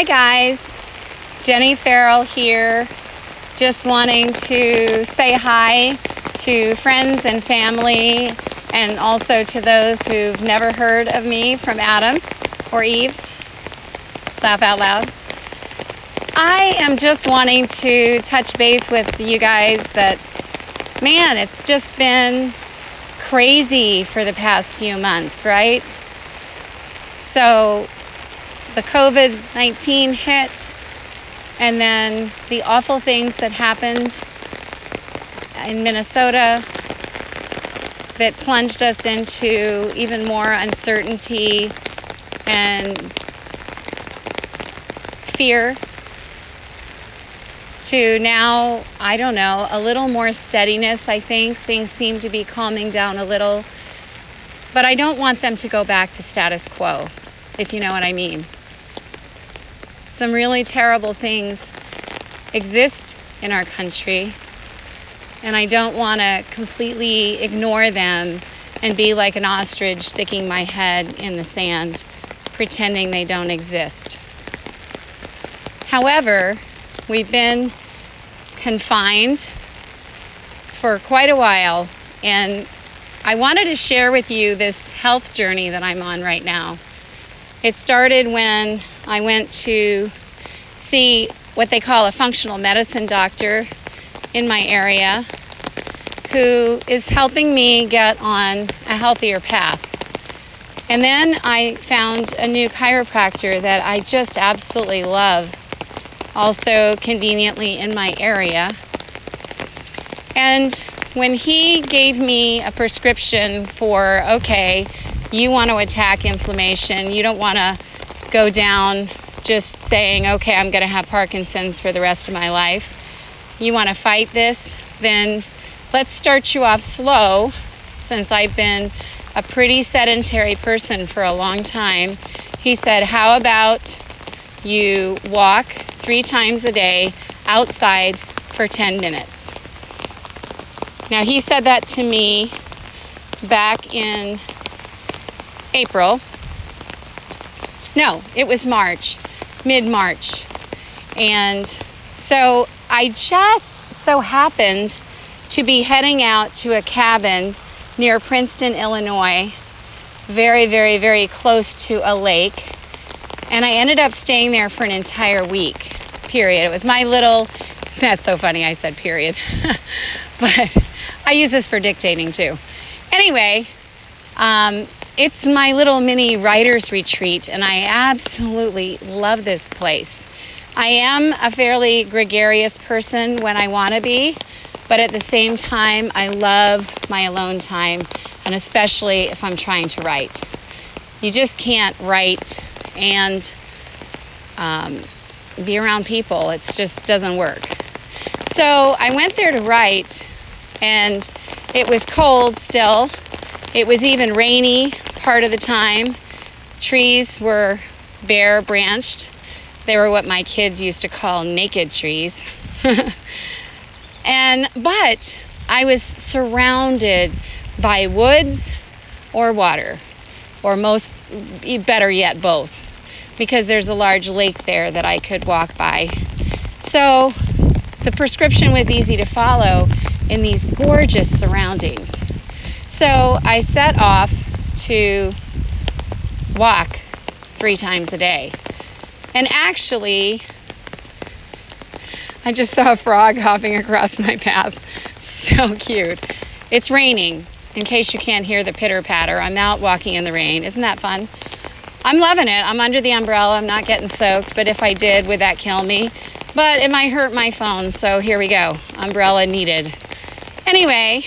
Hi guys, Jenny Farrell here, just wanting to say hi to friends and family and also to those who've never heard of me from Adam or Eve. Laugh out loud. I am just wanting to touch base with you guys that, man, it's just been crazy for the past few months, right? So the COVID-19 hit, and then the awful things that happened in Minnesota that plunged us into even more uncertainty and fear, to now, I don't know, a little more steadiness. I think things seem to be calming down a little, but I don't want them to go back to status quo, if you know what I mean. Some really terrible things exist in our country, and I don't want to completely ignore them and be like an ostrich sticking my head in the sand, pretending they don't exist. However, we've been confined for quite a while, and I wanted to share with you this health journey that I'm on right now. It started when I went to see what they call a functional medicine doctor in my area, who is helping me get on a healthier path. And then I found a new chiropractor that I just absolutely love, also conveniently in my area. And when he gave me a prescription for, okay, you want to attack inflammation. You don't want to go down just saying, okay, I'm going to have Parkinson's for the rest of my life. You want to fight this? Then let's start you off slow, since I've been a pretty sedentary person for a long time. He said, how about you walk 3 times a day outside for 10 minutes? Now, he said that to me back in April. No, it was mid-March. And so I just so happened to be heading out to a cabin near Princeton, Illinois, very, very, very close to a lake. And I ended up staying there for an entire week, period. It was my little, that's so funny I said period, but I use this for dictating too. Anyway, it's my little mini writer's retreat, and I absolutely love this place. I am a fairly gregarious person when I want to be, but at the same time, I love my alone time, and especially if I'm trying to write. You just can't write and be around people. It just doesn't work. So I went there to write, and it was cold still. It was even rainy part of the time. Trees were bare branched. They were what my kids used to call naked trees. But I was surrounded by woods or water, or better yet, both, because there's a large lake there that I could walk by. So the prescription was easy to follow in these gorgeous surroundings. So I set off to walk 3 times a day. And actually, I just saw a frog hopping across my path. So cute. It's raining, in case you can't hear the pitter-patter. I'm out walking in the rain. Isn't that fun? I'm loving it. I'm under the umbrella. I'm not getting soaked. But if I did, would that kill me? But it might hurt my phone. So here we go. Umbrella needed. Anyway,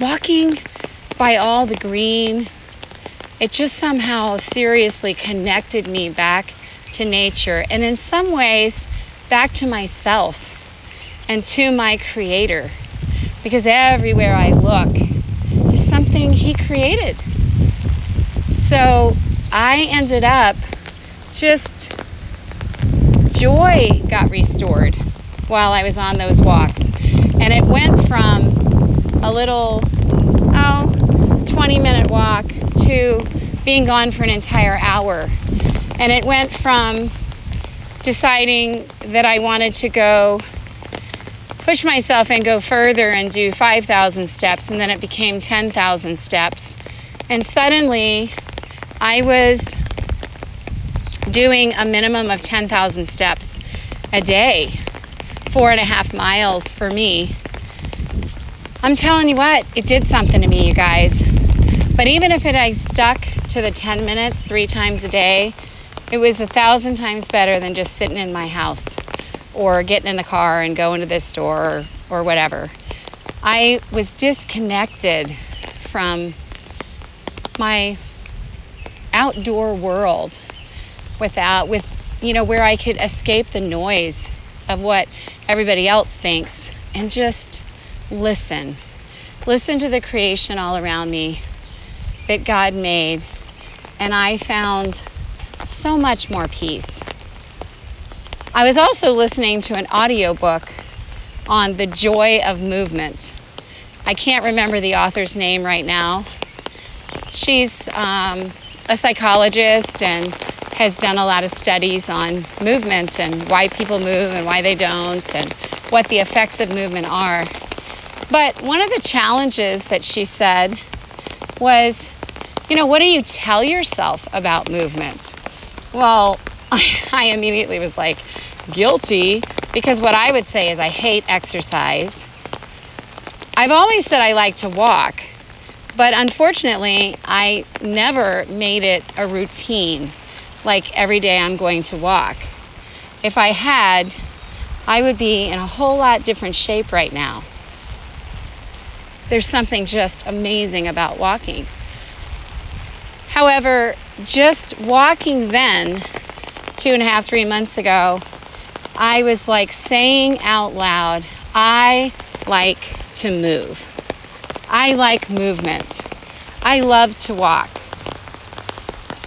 walking by all the green, it just somehow seriously connected me back to nature, and in some ways back to myself and to my Creator, because everywhere I look is something He created. So I ended up just, joy got restored while I was on those walks, and it went from a little 20-minute walk to being gone for an entire hour. And it went from deciding that I wanted to go push myself and go further and do 5,000 steps, and then it became 10,000 steps. And suddenly I was doing a minimum of 10,000 steps a day, 4.5 miles for me. I'm telling you what, it did something to me, you guys. But even if I stuck to the 10 minutes 3 times a day, it was 1,000 times better than just sitting in my house or getting in the car and going to this store or whatever. I was disconnected from my outdoor world where I could escape the noise of what everybody else thinks and just listen. Listen to the creation all around me that God made, and I found so much more peace. I was also listening to an audiobook on the joy of movement. I can't remember the author's name right now. She's a psychologist and has done a lot of studies on movement and why people move and why they don't and what the effects of movement are. But one of the challenges that she said was, what do you tell yourself about movement? Well, I immediately was like, guilty, because what I would say is I hate exercise. I've always said I like to walk, but unfortunately, I never made it a routine, like every day I'm going to walk. If I had, I would be in a whole lot different shape right now. There's something just amazing about walking. However, just walking then, 2.5, 3 months ago, I was like saying out loud, I like to move. I like movement. I love to walk.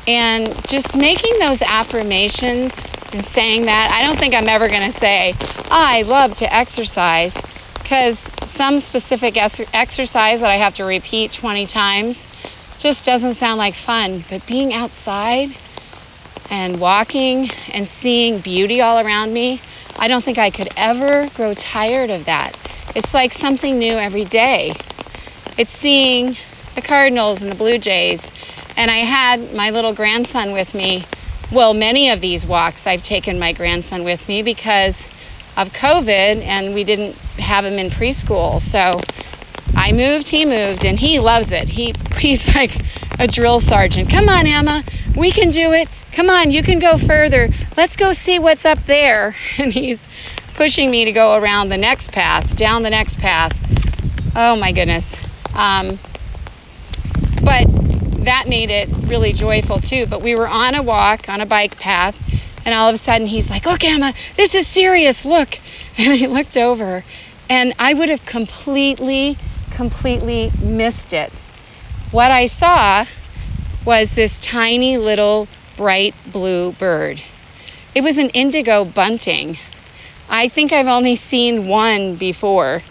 And just making those affirmations and saying that, I don't think I'm ever going to say, I love to exercise, because some specific exercise that I have to repeat 20 times just doesn't sound like fun. But being outside and walking and seeing beauty all around me, I don't think I could ever grow tired of that. It's like something new every day. It's seeing the Cardinals and the Blue Jays. And I had my little grandson with me. Well, many of these walks I've taken my grandson with me because of COVID and we didn't have him in preschool. So I moved, he moved, and he loves it. He's like a drill sergeant. Come on, Emma, we can do it. Come on, you can go further. Let's go see what's up there. And he's pushing me to go around the next path, down the next path. Oh my goodness. But that made it really joyful too. But we were on a walk on a bike path, and all of a sudden he's like, look, Emma, this is serious, look. And I looked over, and I would have completely missed it. What I saw was this tiny little bright blue bird. It was an indigo bunting. I think I've only seen one before.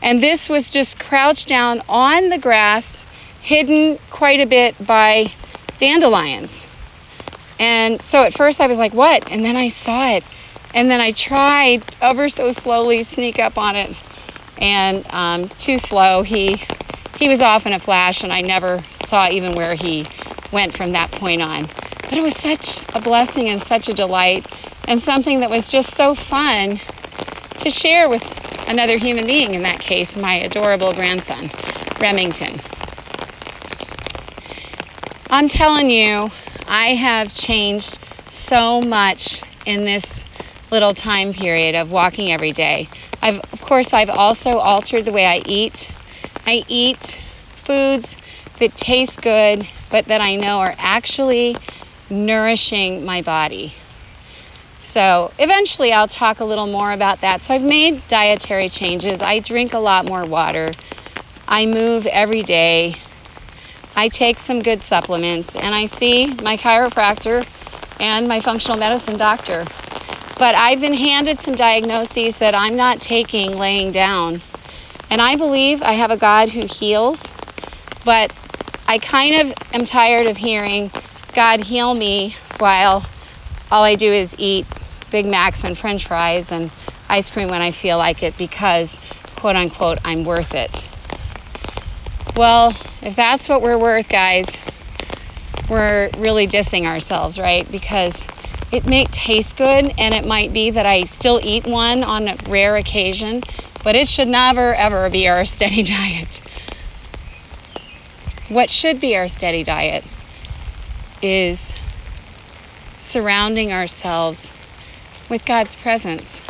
And this was just crouched down on the grass, hidden quite a bit by dandelions. And so at first I was like, what? And then I saw it. And then I tried ever so slowly sneak up on it. And too slow. He was off in a flash, and I never saw even where he went from that point on. But it was such a blessing and such a delight and something that was just so fun to share with another human being, in that case, my adorable grandson, Remington. I'm telling you, I have changed so much in this little time period of walking every day. Of course, I've also altered the way I eat. I eat foods that taste good, but that I know are actually nourishing my body. So eventually I'll talk a little more about that. So I've made dietary changes. I drink a lot more water. I move every day. I take some good supplements, and I see my chiropractor and my functional medicine doctor. But I've been handed some diagnoses that I'm not taking laying down. And I believe I have a God who heals, but I kind of am tired of hearing, God, heal me, while all I do is eat Big Macs and French fries and ice cream when I feel like it because, quote unquote, I'm worth it. Well, if that's what we're worth, guys, we're really dissing ourselves, right? Because it may taste good, and it might be that I still eat one on a rare occasion, but it should never, ever be our steady diet. What should be our steady diet is surrounding ourselves with God's presence.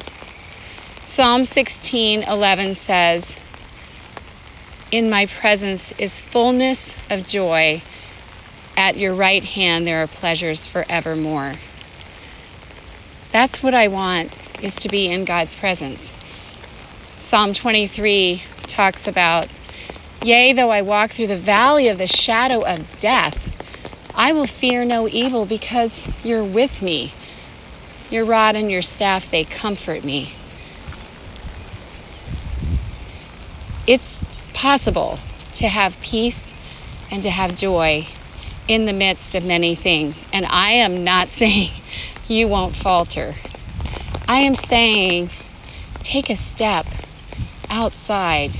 Psalm 16:11 says, "In my presence is fullness of joy. At your right hand there are pleasures forevermore." That's what I want, is to be in God's presence. Psalm 23 talks about, "Yea, though I walk through the valley of the shadow of death, I will fear no evil, because you're with me. Your rod and your staff, they comfort me." It's possible to have peace and to have joy in the midst of many things. And I am not saying you won't falter. I am saying take a step outside.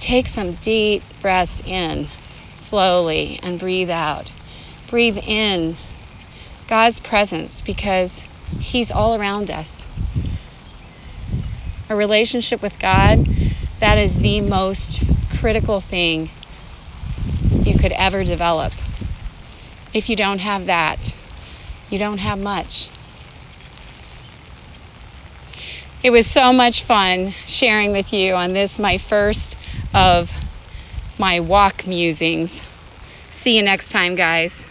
Take some deep breaths in slowly and breathe out. Breathe in God's presence, because He's all around us. A relationship with God, that is the most critical thing you could ever develop. If you don't have that, you don't have much. It was so much fun sharing with you on this, my first of my walk musings. See you next time, guys.